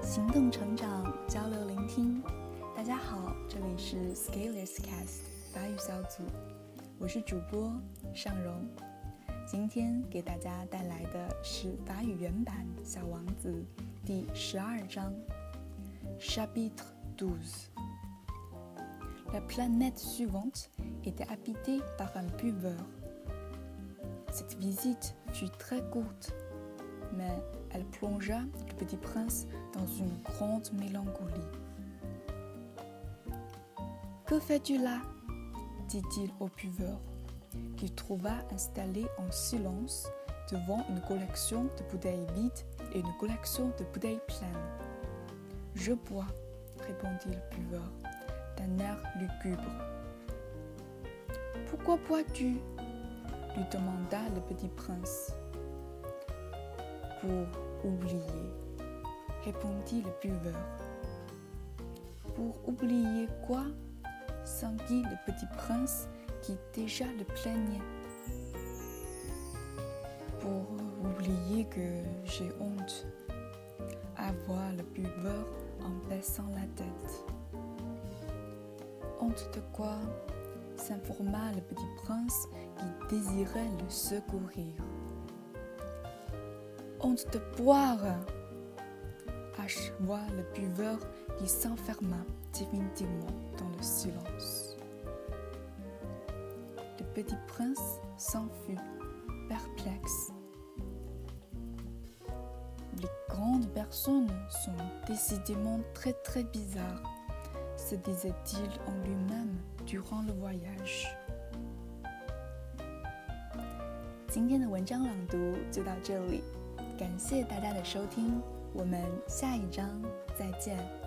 行动成长，交流聆听。大家好，这里是 ScalersCast 法语小组，我是主播尚荣。今天给大家带来的是法语原版《小王子》第12章 Chapitre Douze。La planète suivante était habitée par un buveur. Cette visite fut très courte, mais elle plongea le petit prince dans une grande mélancolie. « Que fais-tu là ?» dit-il au buveur, qu'il trouva installé en silence devant une collection de bouteilles vides et une collection de bouteilles pleines. « Je bois, » répondit le buveur d'un air lugubre. « Pourquoi bois-tu » lui demanda le petit prince. « Pour oublier, » répondit le buveur. « Pour oublier quoi ?» s'enquit le petit prince qui déjà le plaignait. « Pour oublier que j'ai honte, » avoua le buveur en baissant la tête. Honte de quoi ? S'informa le petit prince qui désirait le secourir. Honte de boire ! Acheva le buveur qui s'enferma définitivement dans le silence. Le petit prince s'enfuit, perplexe. Les grandes personnes sont décidément très bizarres, se disait-il en lui-même durant le voyage。今天的文章朗读就到这里，感谢大家的收听，我们下一章再见。